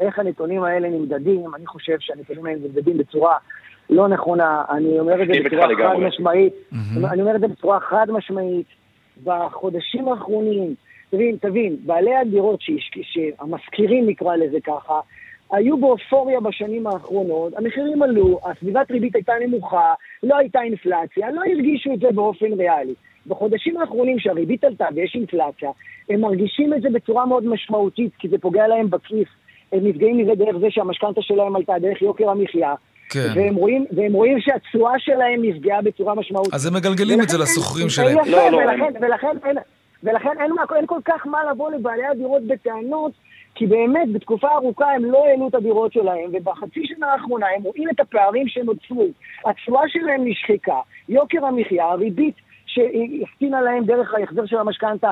איך הנתונים האלה נמדדים. אני חושב שהנתונים האלה נמדדים בצורה לא נכונה. אני אומר את זה בצורה חד משמעית. אני אומר את זה בצורה חד משמעית. בחודשים האחרונים, תבין, תבין, בעלי הדירות שהמשכירים נקרא לזה ככה, היו באופוריה בשנים האחרונות, המחירים עלו, הסביבת ריבית הייתה נמוכה, לא הייתה אינפלציה, לא הרגישו את זה באופן ריאלי. בחודשים האחרונים שהריבית עלתה ויש אינפלציה, הם מרגישים את זה בצורה מאוד משמעותית, כי זה פוגע להם בכיס. הם נפגעים מזה דרך זה שהמשכנתא שלהם עלתה, דרך יוקר המחיה, כן. והם רואים, והם רואים שהתשואה שלהם נפגעה בצורה משמעותית. אז הם מגלגלים את זה לסוחרים שלהם. לא, לא, ולכן, ולכן, ולכן, אין, ולכן אין, אין כל כך מה לבוא לבעלי הדירות בטענות, כי באמת בתקופה ארוכה הם לא העלו את הדירות שלהם, ובחצי שנה האחרונה הם רואים את הפערים שהם נוצרו. התשואה שלהם נשחקה, יוקר המחיה, הריבית שהפתינה להם דרך ההחזר של המשכנתא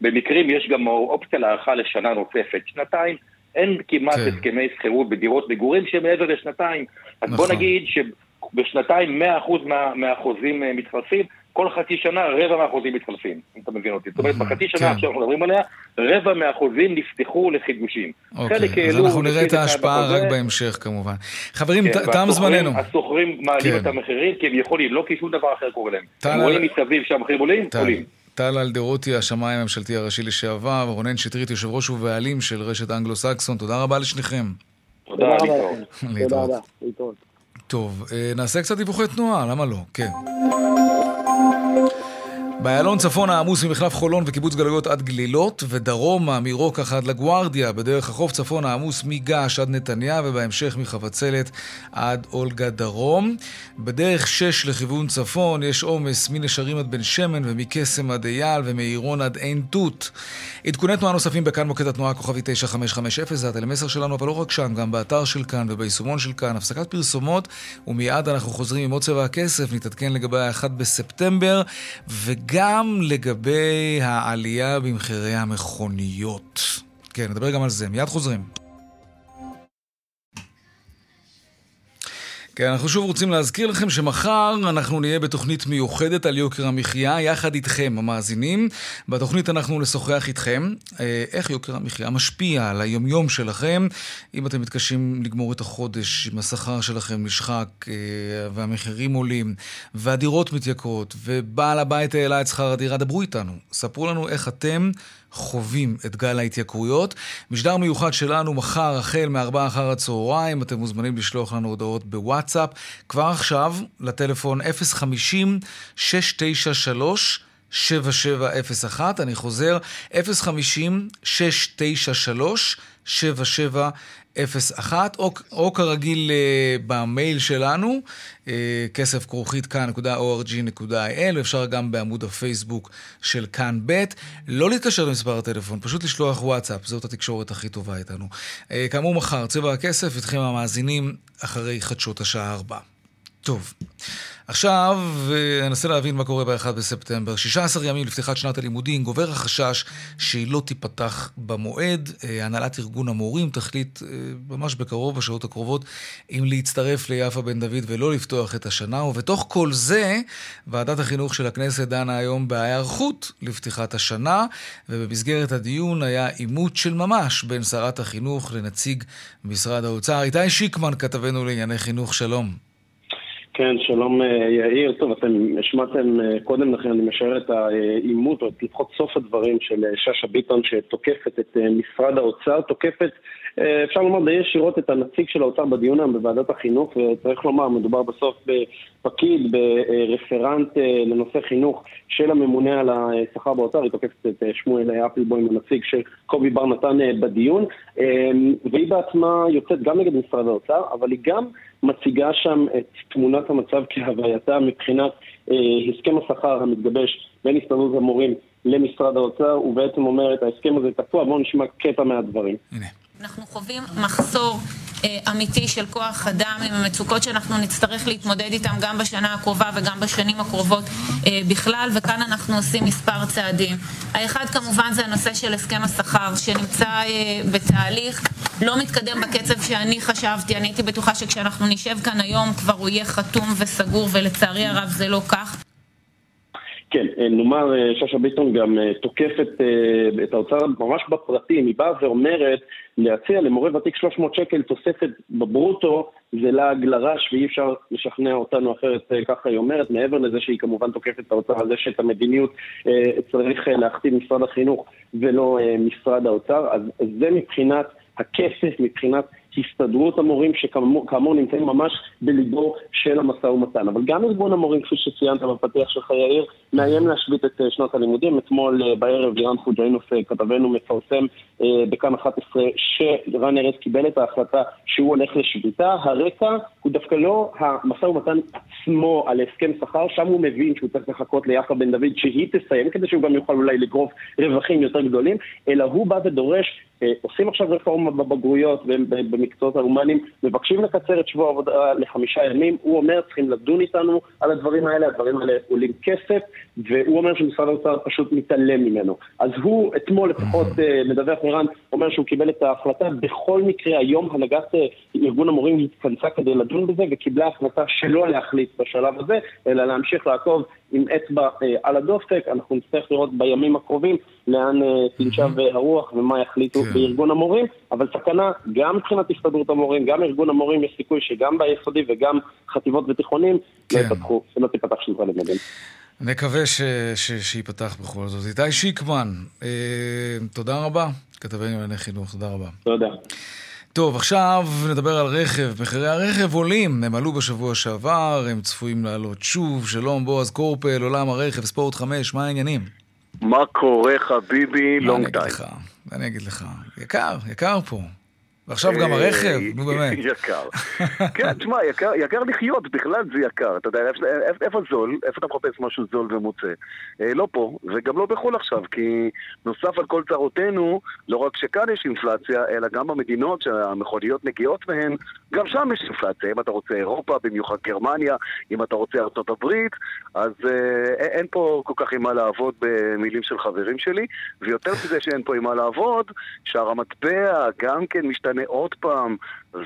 במקרים יש גם אופציה להארכה לשנה נוספת, שנתיים, אין כמעט הסכמי שכירות בדירות מגורים שמעבר לשנתיים. אז בוא נגיד שבשנתיים מאה אחוז מהחוזים מתחלפים, כל חצי שנה רבע מהחוזים מתחלפים, אם אתה מבין אותי. זאת אומרת, בחצי שנה עכשיו אנחנו מדברים עליה, רבע מהחוזים נפתחו לחידושים. אוקיי, אז אנחנו נראה את ההשפעה רק בהמשך כמובן. חברים, תם זמננו. הסוחרים מעלים את המחירים, כי הם יכולים, לא כי שום דבר אחר קורה להם. הם רואים מסביב שהמחירים עולים, עולים. טל אלדרוטי, השמאי הממשלתי הראשי לשעבר, ורונן שטרית, יושב ראש ובעלים של רשת אנגלו סאקסון. תודה רבה לשניכם. תודה רבה. טוב, נעשה קצת דיווחי תנועה, למה לא? כן. באיילון צפון העמוס ממחלף חולון וקיבוץ גלויות עד גלילות, ודרומה מרוקח עד לגוארדיה, בדרך החוף צפון העמוס מגש עד נתניה, ובהמשך מחבצלת עד אולגה דרום. בדרך שש לכיוון צפון יש עומס מנשרים עד בן שמן ומקסם עד אייל ומאירון עד אין תות. עדכוני תנועה נוספים בכאן מוקד התנועה כוכבי תשע חמש חמש אפס, זה הטלמסר שלנו, אבל לא רק שם, גם באתר של כאן וביישומון של כאן. הפסקת פרסומות, ומיד אנחנו חוזרים עם עוד צבע הכסף, נתעדכן לגבי ה-אחד בספטמבר, וגם גם לגבי העלייה במחירי המכוניות. כן, נדבר גם על זה. מיד חוזרים. כן, אנחנו שוב רוצים להזכיר לכם שמחר אנחנו נהיה בתוכנית מיוחדת על יוקר המחיה, יחד איתכם המאזינים. בתוכנית אנחנו נשוחח איתכם איך יוקר המחיה משפיע על היומיום שלכם. אם אתם מתקשים לגמור את החודש, אם השכר שלכם נשחק והמחירים עולים והדירות מתייקרות ובעל הבית העלה את שכר הדירה, דברו איתנו, ספרו לנו איך אתם חווים את גל ההתייקרויות. משדר מיוחד שלנו מחר החל מארבע אחר הצהריים, אתם מוזמנים לשלוח לנו הודעות בוואטסאפ כבר עכשיו לטלפון אפס חמישים שש תשע שלוש שבע שבע אפס אחת, אני חוזר אפס חמישים שש תשע שלוש שבע שבע אפס אחת, או, או כרגיל במייל שלנו כסף כרוכית כאן נקודה או אר ג'י נקודה איי אל, אפשר גם בעמוד הפייסבוק של כאן בית. לא להתקשר למספר הטלפון, פשוט לשלוח וואטסאפ, זאת התקשורת הכי טובה איתנו. כאמור מחר צבע הכסף, אתכם המאזינים אחרי חדשות השעה ארבע. טוב, עכשיו ננסה להבין מה קורה ב-אחד בספטמבר. שישה עשר ימים לפתיחת שנת הלימודים, גובר החשש שהיא לא תיפתח במועד. הנהלת ארגון המורים תחליט ממש בקרוב, בשעות הקרובות, אם להצטרף ליפה בן דוד ולא לפתוח את השנה. ובתוך כל זה, ועדת החינוך של הכנסת דנה היום בהיערכות לפתיחת השנה, ובמסגרת הדיון היה עימות של ממש בין שרת החינוך לנציג משרד האוצר. איתי שיקמן, כתבנו לענייני חינוך, שלום. כן, שלום יאיר. טוב, אתם השמעתם קודם לכן, אני משאיר את העימות, או לפחות סוף הדברים של שאשא ביטון שתוקפת את משרד האוצר, תוקפת, אפשר לומר די ישירות את הנציג של האוצר בדיון בוועדת החינוך, וצריך לומר, מדובר בסוף בפקיד, ברפרנט לנושא חינוך של הממונה על השכר באוצר, היא תוקפת את שמואל אפלבוימס, הנציג שקובי בר נתן בדיון, והיא בעצמה יוצאת גם נגד משרד האוצר, אבל היא גם מציגה שם את תמונת המצב כהווייתה מבחינת אה, הסכם השכר המתגבש בין הסתדרות המורים למשרד האוצר, ובעצם אומרת ההסכם הזה תקוע, בואו נשמע קטע מהדברים. הנה. אנחנו חווים מחסור אה, אמיתי של כוח אדם, עם המצוקות שאנחנו נצטרך להתמודד איתם גם בשנה הקרובה וגם בשנים הקרובות אה, בכלל, וכאן אנחנו עושים מספר צעדים. האחד כמובן זה הנושא של הסכם השכר, שנמצא אה, בתהליך, לא מתקדם בקצב שאני חשבתי, אני הייתי בטוחה שכשאנחנו נשב כאן היום כבר הוא יהיה חתום וסגור, ולצערי הרב זה לא כך. כן, נאמר שאשא ביטון גם תוקפת את האוצר ממש בפרטים, היא באה ואומרת להציע למורה ותיק שלוש מאות שקל תוספת בברוטו, זה לעג לרש ואי אפשר לשכנע אותנו אחרת, ככה היא אומרת, מעבר לזה שהיא כמובן תוקפת את האוצר על זה שאת המדיניות צריך להכתיב משרד החינוך ולא משרד האוצר, אז זה מבחינת הכסף, מבחינת הסתדרות המורים שכאמור נמצאים ממש בליבו של המסע ומתן. אבל גם ארגון המורים, כפי שציינת בפתיח של יאיר, מאיים להשבית את שנות הלימודים. אתמול בערב לירן חוג'יינוף, כתבנו, מפרסם בכאן אחת עשרה שרן ארז קיבל את ההחלטה שהוא הולך לשביתה. הרקע הוא דווקא לא המסע ומתן עצמו על הסכם שכר, שם הוא מבין שהוא צריך לחכות ליפה בן דוד שהיא תסיים כדי שהוא גם יוכל אולי לגרוף רווחים יותר גדולים, אלא הוא בא ודורש, עושים עכשיו רפורמה בבגרויות במקצועות הרומנים, מבקשים לקצר את שבוע העבודה לחמישה ימים, הוא אומר צריכים לדון איתנו על הדברים האלה, הדברים האלה עולים כסף, והוא אומר שמשרד האוצר פשוט מתעלם ממנו. אז הוא אתמול לפחות מדווח מירן, אומר שהוא קיבל את ההחלטה, בכל מקרה היום הנהגת ארגון המורים התכנסה כדי לדון בזה, וקיבלה החלטה שלא להחליט בשלב הזה, אלא להמשיך לעקוב עם אצבע על הדופק, אנחנו נצטרך לראות בימים הקרובים לאן תנשב הרוח ומה יחליטו בארגון המורים, אבל סכנה גם מבחינת הסתדרות המורים, גם ארגון המורים יש סיכוי שגם ביסודי וגם חטיבות ותיכונים לא יפתחו, לא תיפתח שנת הלימודים. נקווה ש... ש... שיפתח בכל זאת. איתי שיקמן, אה, תודה רבה, כתבנו לענייני חינוך, תודה רבה. תודה. טוב, עכשיו נדבר על רכב. מחירי הרכב עולים, הם עלו בשבוע שעבר, הם צפויים לעלות שוב. שלום בועז קורפל, עולם הרכב, ספורט חמש, מה העניינים? מה קורה חביבי, לונג טיים. אני אגיד לך, יקר, יקר פה. ועכשיו גם הרכב, נו באמת. יקר. כן, תשמע, יקר לחיות, בכלל זה יקר. אתה יודע, איפה זול, איפה אתה מחפש משהו זול ומוצא? לא פה, וגם לא בחול עכשיו, כי נוסף על כל צרותינו, לא רק שכאן יש אינפלציה, אלא גם במדינות שהמכוניות נגיעות מהן, גם שם יש אינפלציה. אם אתה רוצה אירופה, במיוחד גרמניה, אם אתה רוצה ארצות הברית, אז אין פה כל כך עם מה לעבוד במילים של חברים שלי, ויותר מזה שאין פה עם מה לעבוד, שהרמטבע גם כן משתנה ישתנה עוד פעם,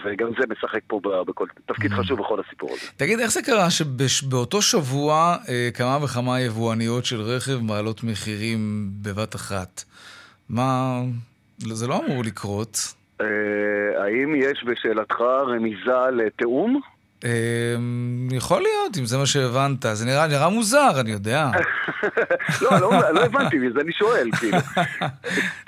וגם זה משחק פה בכל תפקיד חשוב בכל הסיפור הזה. תגיד, איך זה קרה שבאותו שבוע כמה וכמה יבואניות של רכב מעלות מחירים בבת אחת? מה, זה לא אמור לקרות. האם יש בשאלתך רמיזה לתאום? יכול להיות, אם זה מה שהבנת. זה נראה, נראה מוזר, אני יודע. לא, לא, לא הבנתי, זה אני שואל, כאילו.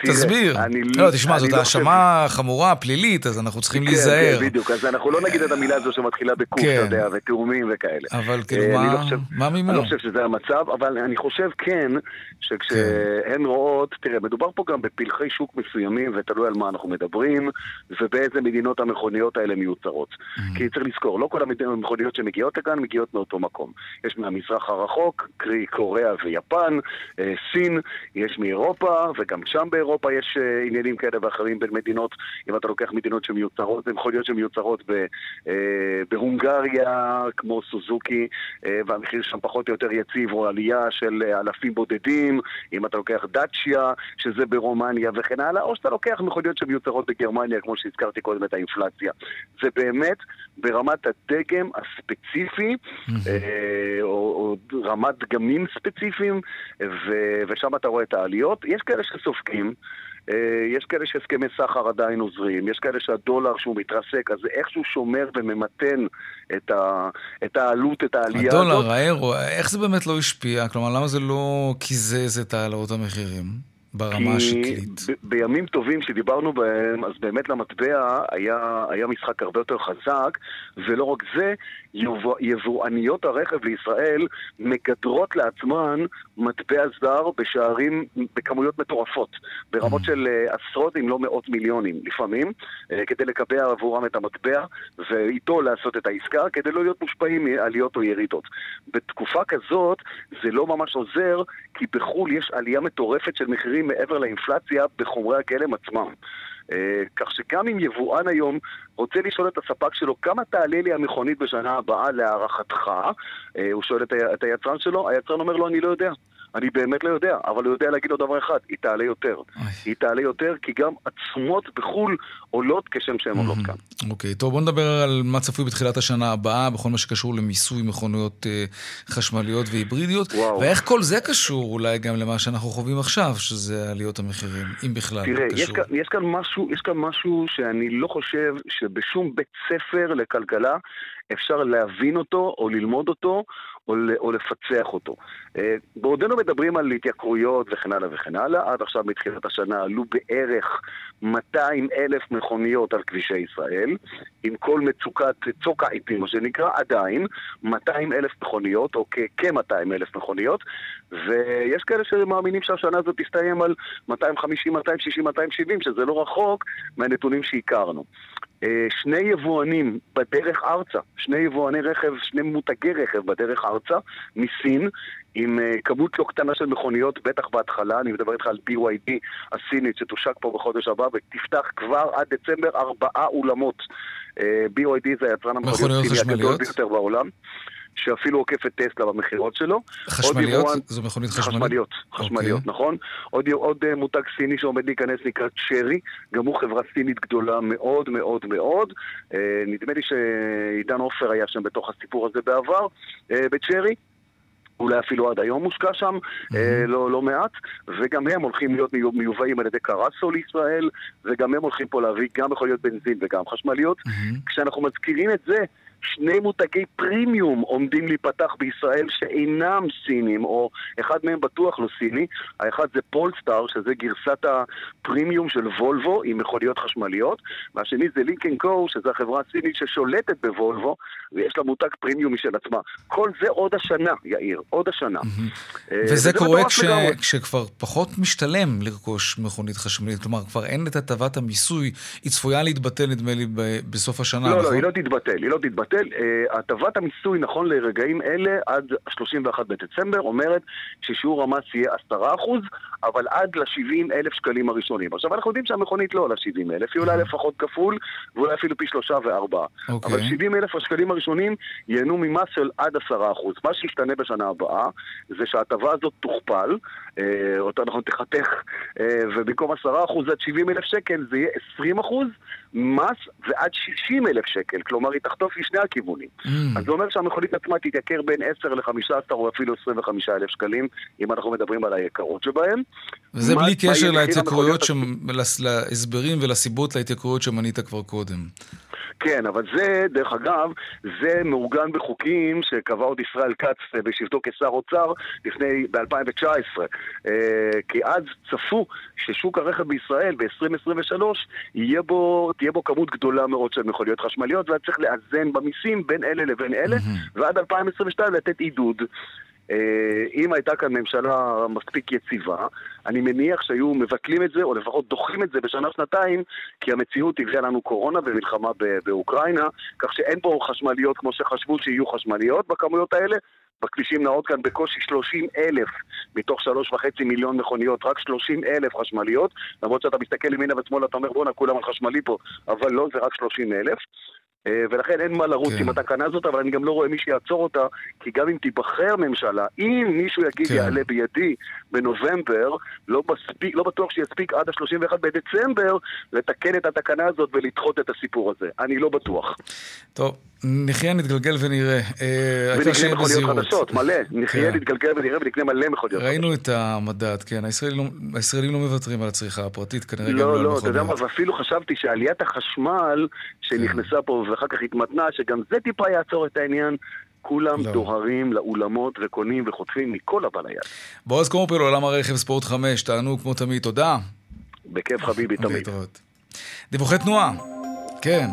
תסביר. לא, תשמע, זאת האשמה חמורה, פלילית, אז אנחנו צריכים להיזהר. בדיוק, אז אנחנו לא נגיד את המילה הזו שמתחילה בקוף, אתה יודע, ותאומים וכאלה. אבל כאילו, מה מימור? אני לא חושב שזה המצב, אבל אני חושב כן, שכשהן רואות, תראה, מדובר פה גם בפלחי שוק מסוימים, ותלוי על מה אנחנו מדברים, ובאיזה מדינות המכוניות האלה מיוצרות. כי צריך לזכור, לא כל המכוניות שמגיעות לכאן, מגיעות מאותו מקום. יש מהמזרח הרחוק, קרי קוריאה ויפן, סין, יש מאירופה, וגם שם באירופה יש עניינים כאלה ואחרים בין מדינות. אם אתה לוקח מדינות שמיוצרות, זה מכוניות שמיוצרות בהונגריה, כמו סוזוקי, והמחיר שם פחות או יותר יציב, או עלייה של אלפים בודדים, אם אתה לוקח דאצ'יה, שזה ברומניה וכן הלאה, או שאתה לוקח מכוניות שמיוצרות בגרמניה, כמו שהזכרתי קודם את האינפלציה. זה באמת ברמת הדגם הספציפי, או רמת דגמים ספציפיים, ושם אתה רואה את העליות. יש כאלה שסופקים, יש כאלה שהסכמי סחר עדיין עוזרים, יש כאלה שהדולר שהוא מתרסק, אז איכשהו שומר וממתן את העלות, את העלייה הזאת. הדולר, האירו, איך זה באמת לא השפיע? כלומר, למה זה לא קיזז את העלאות המחירים? ברמה השקלית. ב- בימים טובים שדיברנו בהם, אז באמת למטבע היה, היה משחק הרבה יותר חזק, ולא רק זה, יבוא, יבואניות הרכב לישראל מגדרות לעצמן מטבע זר בשערים בכמויות מטורפות, ברמות של uh, עשרות אם לא מאות מיליונים לפעמים, uh, כדי לקבע עבורם את המטבע, ואיתו לעשות את העסקה, כדי לא להיות מושפעים מעליות או ירידות. בתקופה כזאת זה לא ממש עוזר, כי בחול יש עלייה מטורפת של מחירים מעבר לאינפלציה בחומרי הגלם עצמם. כך שגם אם יבואן היום רוצה לשאול את הספק שלו כמה תעלה לי המכונית בשנה הבאה להערכתך, הוא שואל את היצרן שלו, היצרן אומר לו אני לא יודע, אני באמת לא יודע, אבל הוא יודע להגיד לו דבר אחד, היא תעלה יותר. היא תעלה יותר כי גם עצומות בחול עולות כשם שהן עולות כאן. אוקיי, טוב, בוא נדבר על מה צפוי בתחילת השנה הבאה, בכל מה שקשור למיסוי מכוניות חשמליות והיברידיות, ואיך כל זה קשור אולי גם למה שאנחנו חווים עכשיו, שזה עליות המחירים, אם בכלל קשור. תראה, יש כאן משהו, יש כאן משהו שאני לא חושב שבשום בית ספר לכלכלה אפשר להבין אותו או ללמוד אותו או לפצח אותו. בעודנו מדברים על התייקרויות וכן הלאה וכן הלאה, עד עכשיו מתחילת השנה עלו בערך מאתיים אלף מכוניות על כבישי ישראל, עם כל מצוקת צוק העיתים, מה שנקרא, עדיין מאתיים אלף מכוניות, או כ-מאתיים אלף מכוניות, ויש כאלה שמאמינים שהשנה הזאת תסתיים על מאתיים חמישים, מאתיים שישים, מאתיים שבעים, שזה לא רחוק מהנתונים שהכרנו. שני יבואנים בדרך ארצה, שני יבואני רכב, שני מותגי רכב בדרך ארצה, מסין, עם כמות לא קטנה של מכוניות, בטח בהתחלה, אני מדבר איתך על בי וואי די הסינית שתושק פה בחודש הבא, ותפתח כבר עד דצמבר ארבעה אולמות. בי וואי די זה היצרן המכוניות הסיני הגדול ביותר בעולם, שאפילו עוקף את טסלה במחירות שלו. חשמליות? זו מכונית חשמלית? חשמליות, חשמליות, נכון. עוד מותג סיני שעומד להיכנס נקרא צ'רי, גם הוא חברה סינית גדולה מאוד מאוד מאוד. נדמה לי שעידן עופר היה שם בתוך הסיפור הזה בעבר, בצ'רי. אולי אפילו עד היום מושקע שם, mm-hmm. אה, לא, לא מעט, וגם הם הולכים להיות מיובאים על ידי קרסו לישראל, וגם הם הולכים פה להביא גם יכול להיות בנזין וגם חשמליות. Mm-hmm. כשאנחנו מזכירים את זה, שני מותגי פרימיום עומדים להיפתח בישראל שאינם סינים, או אחד מהם בטוח לא סיני, האחד זה פולסטאר, שזה גרסת הפרימיום של וולבו עם מכוניות חשמליות, והשני זה לינק אנד קו, שזה החברה הסינית ששולטת בוולבו, ויש לה מותג פרימיום משל עצמה. כל זה עוד השנה, יאיר, עוד השנה. וזה קורה כשכבר פחות משתלם לרכוש מכונית חשמלית, כלומר כבר אין את הטבת המיסוי, היא צפויה להתבטל נדמה לי בסוף השנה. לא, לא, היא לא תתבטל, היא לא תתבטל. ההבדל, הטבת המיסוי נכון לרגעים אלה עד שלושים ואחד בדצמבר אומרת ששיעור המס יהיה עשרה אחוז, אבל עד ל-שבעים אלף שקלים הראשונים. עכשיו אנחנו יודעים שהמכונית לא על ה-שבעים אלף, היא אולי לפחות כפול, ואולי אפילו פי שלושה וארבעה. אבל שבעים אלף השקלים הראשונים ייהנו ממס של עד עשרה אחוז. מה שישתנה בשנה הבאה זה שההטבה הזאת תוכפל, אותה אנחנו תחתך, ובמקום עשרה אחוז עד שבעים אלף שקל זה יהיה עשרים אחוז מס ועד שישים אלף שקל, כלומר היא תחטוף לשני הכיוונים. Mm. אז זה אומר שהמכונית עצמה תתייקר בין עשר ל-חמש עשרה או אפילו עשרים וחמישה אלף שקלים, אם אנחנו מדברים על היקרות שבהם. וזה בלי קשר להתייקרויות, להסברים ולסיבות להתייקרויות שמנית כבר קודם. כן, אבל זה, דרך אגב, זה מאורגן בחוקים שקבע עוד ישראל כץ בשבתו כשר אוצר לפני, ב-אלפיים תשע עשרה. כי אז צפו ששוק הרכב בישראל ב-עשרים עשרים ושלוש יהיה בו, תהיה בו כמות גדולה מאוד של מכוניות חשמליות, ואז צריך לאזן במיסים בין אלה לבין אלה, ועד אלפיים עשרים ושתיים לתת עידוד. אם הייתה כאן ממשלה מספיק יציבה, אני מניח שהיו מבטלים את זה, או לפחות דוחים את זה בשנה-שנתיים, כי המציאות הביאה לנו קורונה ומלחמה באוקראינה, כך שאין פה חשמליות כמו שחשבו שיהיו חשמליות בכמויות האלה. בכבישים נעות כאן בקושי שלושים אלף מתוך שלוש וחצי מיליון מכוניות, רק שלושים אלף חשמליות, למרות שאתה מסתכל ימינה ושמאלה, אתה אומר בוא נה, כולם על חשמלי פה, אבל לא, זה רק שלושים אלף. ולכן אין מה לרוץ עם התקנה הזאת, אבל אני גם לא רואה מי שיעצור אותה, כי גם אם תיבחר ממשלה, אם מישהו יגיד יעלה בידי בנובמבר, לא בטוח שיספיק עד ה-שלושים ואחד בדצמבר לתקן את התקנה הזאת ולדחות את הסיפור הזה. אני לא בטוח. טוב, נחיה, נתגלגל ונראה. ונקנה מכוניות חדשות, מלא. נחיה, נתגלגל ונראה ונקנה מלא מכוניות. ראינו את המדד, כן. הישראלים לא מוותרים על הצריכה הפרטית, כנראה גם לא. לא, לא, ואפילו חשבתי שעליית החשמל שנכנסה פה ואחר כך התמתנה, שגם זה טיפה יעצור את העניין, כולם דוהרים לאולמות וקונים וחוטפים מכל הבא ליד. בועז קורפל, עולם הרכב ספורט חמש, תענו כמו תמיד, תודה. בכיף חביבי, תמיד. דיווחי תנועה, כן.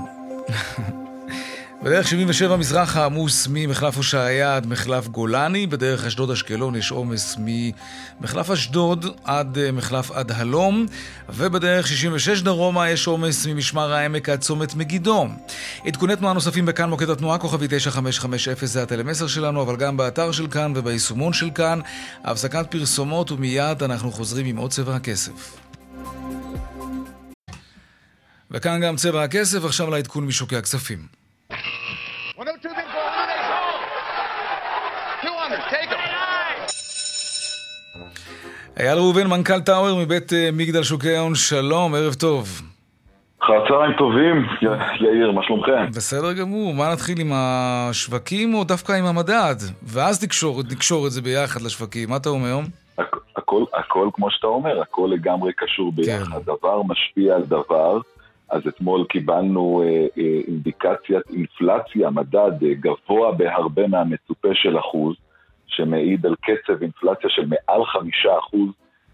בדרך שבעים ושבע מזרח העמוס ממחלף הושעיה עד מחלף גולני, בדרך אשדוד אשקלון יש עומס ממחלף אשדוד עד מחלף עד הלום, ובדרך שישים ושש דרומה יש עומס ממשמר העמק עד צומת מגידו. עדכוני תנועה נוספים בכאן מוקד התנועה, כוכבי תשע חמש חמש אפס זה הטלמסר שלנו, אבל גם באתר של כאן וביישומון של כאן. הפסקת פרסומות ומיד אנחנו חוזרים עם עוד צבע הכסף. וכאן גם צבע הכסף, עכשיו לעדכון משוקי הכספים. אייל ראובן, מנכ"ל טאואר מבית מגדל שוקי און, שלום, ערב טוב. חצריים טובים, יאיר, מה שלומכם? בסדר גמור, מה נתחיל עם השווקים או דווקא עם המדד? ואז נקשור, נקשור את זה ביחד לשווקים, מה אתה אומר? הכ- הכל, הכל כמו שאתה אומר, הכל לגמרי קשור ביחד, כן. הדבר משפיע על דבר, אז אתמול קיבלנו אה, אה, אינדיקציית אינפלציה, מדד אה, גבוה בהרבה מהמצופה של אחוז, שמעיד על קצב אינפלציה של מעל חמישה אחוז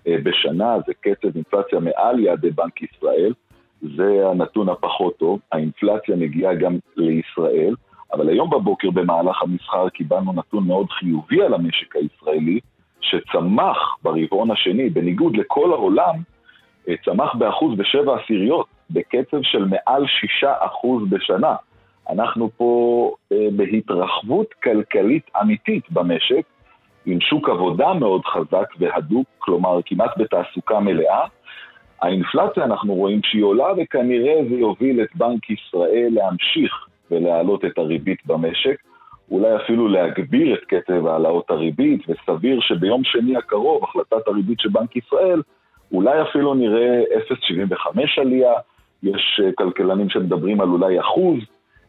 בשנה, זה קצב אינפלציה מעל יעדי בנק ישראל, זה הנתון הפחות טוב, האינפלציה מגיעה גם לישראל, אבל היום בבוקר במהלך המסחר קיבלנו נתון מאוד חיובי על המשק הישראלי, שצמח ברבעון השני, בניגוד לכל העולם, צמח באחוז בשבע עשיריות, בקצב של מעל שישה אחוז בשנה. אנחנו פה אה, בהתרחבות כלכלית אמיתית במשק, עם שוק עבודה מאוד חזק והדוק, כלומר כמעט בתעסוקה מלאה. האינפלציה אנחנו רואים שהיא עולה, וכנראה זה יוביל את בנק ישראל להמשיך ולהעלות את הריבית במשק, אולי אפילו להגביר את קצב העלאות הריבית, וסביר שביום שני הקרוב, החלטת הריבית של בנק ישראל, אולי אפילו נראה אפס נקודה שבעים וחמש עלייה, יש כלכלנים שמדברים על אולי אחוז,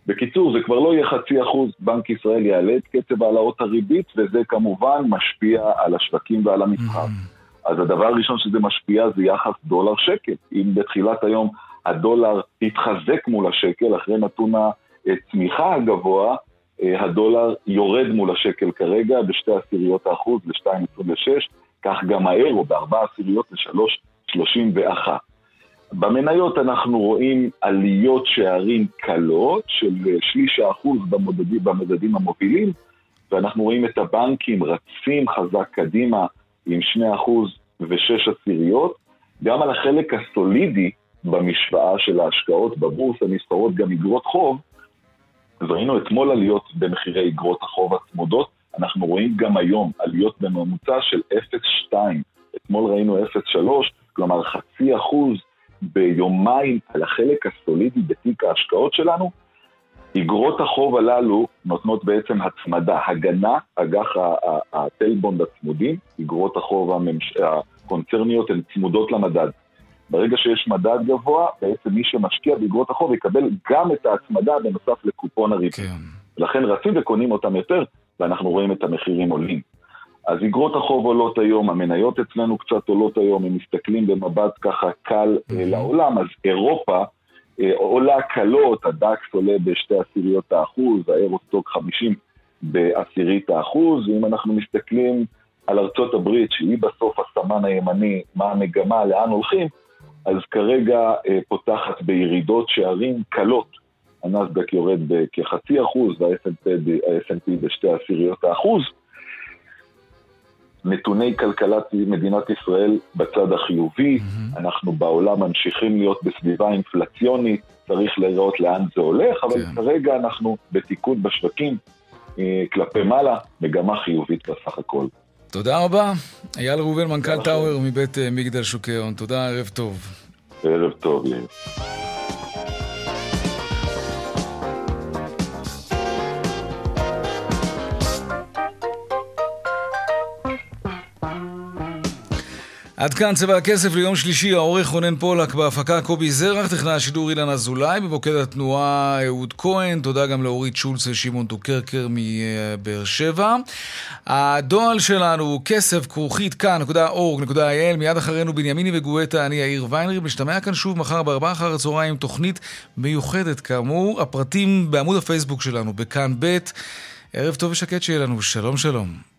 בקיצור, זה כבר לא יהיה חצי אחוז, בנק ישראל יעלה את קצב העלאות הריבית, וזה כמובן משפיע על השווקים ועל המסחר. Mm-hmm. אז הדבר הראשון שזה משפיע זה יחס דולר שקל. אם בתחילת היום הדולר התחזק מול השקל, אחרי נתון הצמיחה הגבוה, הדולר יורד מול השקל כרגע, בשתי עשיריות האחוז ל-שתיים נקודה עשרים ושש, כך גם האירו בארבע עשיריות ל-שלוש נקודה שלושים ואחת. במניות אנחנו רואים עליות שערים קלות של שליש האחוז במדדים, במדדים המובילים, ואנחנו רואים את הבנקים רצים חזק קדימה עם שני אחוז ושש עשיריות, גם על החלק הסולידי במשוואה של ההשקעות בבורסה, נספרות גם אגרות חוב, אז ראינו אתמול עליות במחירי אגרות החוב הצמודות, אנחנו רואים גם היום עליות בממוצע של אפס נקודה שתיים, אתמול ראינו אפס נקודה שלוש, כלומר חצי אחוז ביומיים על החלק הסולידי בתיק ההשקעות שלנו. אגרות החוב הללו נותנות בעצם הצמדה, הגנה, אג"ח הטלבונד הצמודים, אגרות החוב הממש... הקונצרניות הן צמודות למדד. ברגע שיש מדד גבוה, בעצם מי שמשקיע באגרות החוב יקבל גם את ההצמדה בנוסף לקופון הריבית. כן. לכן רצים וקונים אותם יותר, ואנחנו רואים את המחירים עולים. אז אגרות החוב עולות היום, המניות אצלנו קצת עולות היום, הם מסתכלים במבט ככה קל לעולם, אז אירופה עולה קלות, הדקס עולה בשתי עשיריות האחוז, האירוסטוק חמישים בעשירית האחוז, ואם אנחנו מסתכלים על ארצות הברית, שהיא בסוף הסמן הימני, מה המגמה, לאן הולכים, אז כרגע פותחת בירידות שערים קלות, הנאסד"ק יורד בכחצי אחוז, וה-אס אנד פי בשתי עשיריות האחוז. נתוני כלכלת מדינת ישראל בצד החיובי, mm-hmm. אנחנו בעולם ממשיכים להיות בסביבה אינפלציונית, צריך לראות לאן זה הולך, אבל כן. כרגע אנחנו בתיקון בשווקים, כלפי מעלה, מגמה חיובית בסך הכל. תודה רבה, אייל ראובן, מנכ"ל טאוור מבית מגדל שוקי און, תודה, ערב טוב. ערב טוב, יאיר. עד כאן צבע הכסף ליום שלישי, העורך רונן פולק, בהפקה קובי זרח, טכנאי השידור אילן אזולאי, במוקד התנועה אהוד כהן, תודה גם לאורית שולץ ושימון דוקרקר מבאר שבע. הדואל שלנו הוא כסף כרוכית כאן נקודה אורג נקודה איי אל, מיד אחרינו בנימיני וגואטה, אני יאיר ויינרב, משתמע כאן שוב מחר בארבע אחר הצהריים, תוכנית מיוחדת כאמור, הפרטים בעמוד הפייסבוק שלנו, בכאן ב'. ערב טוב ושקט שיהיה לנו, שלום שלום.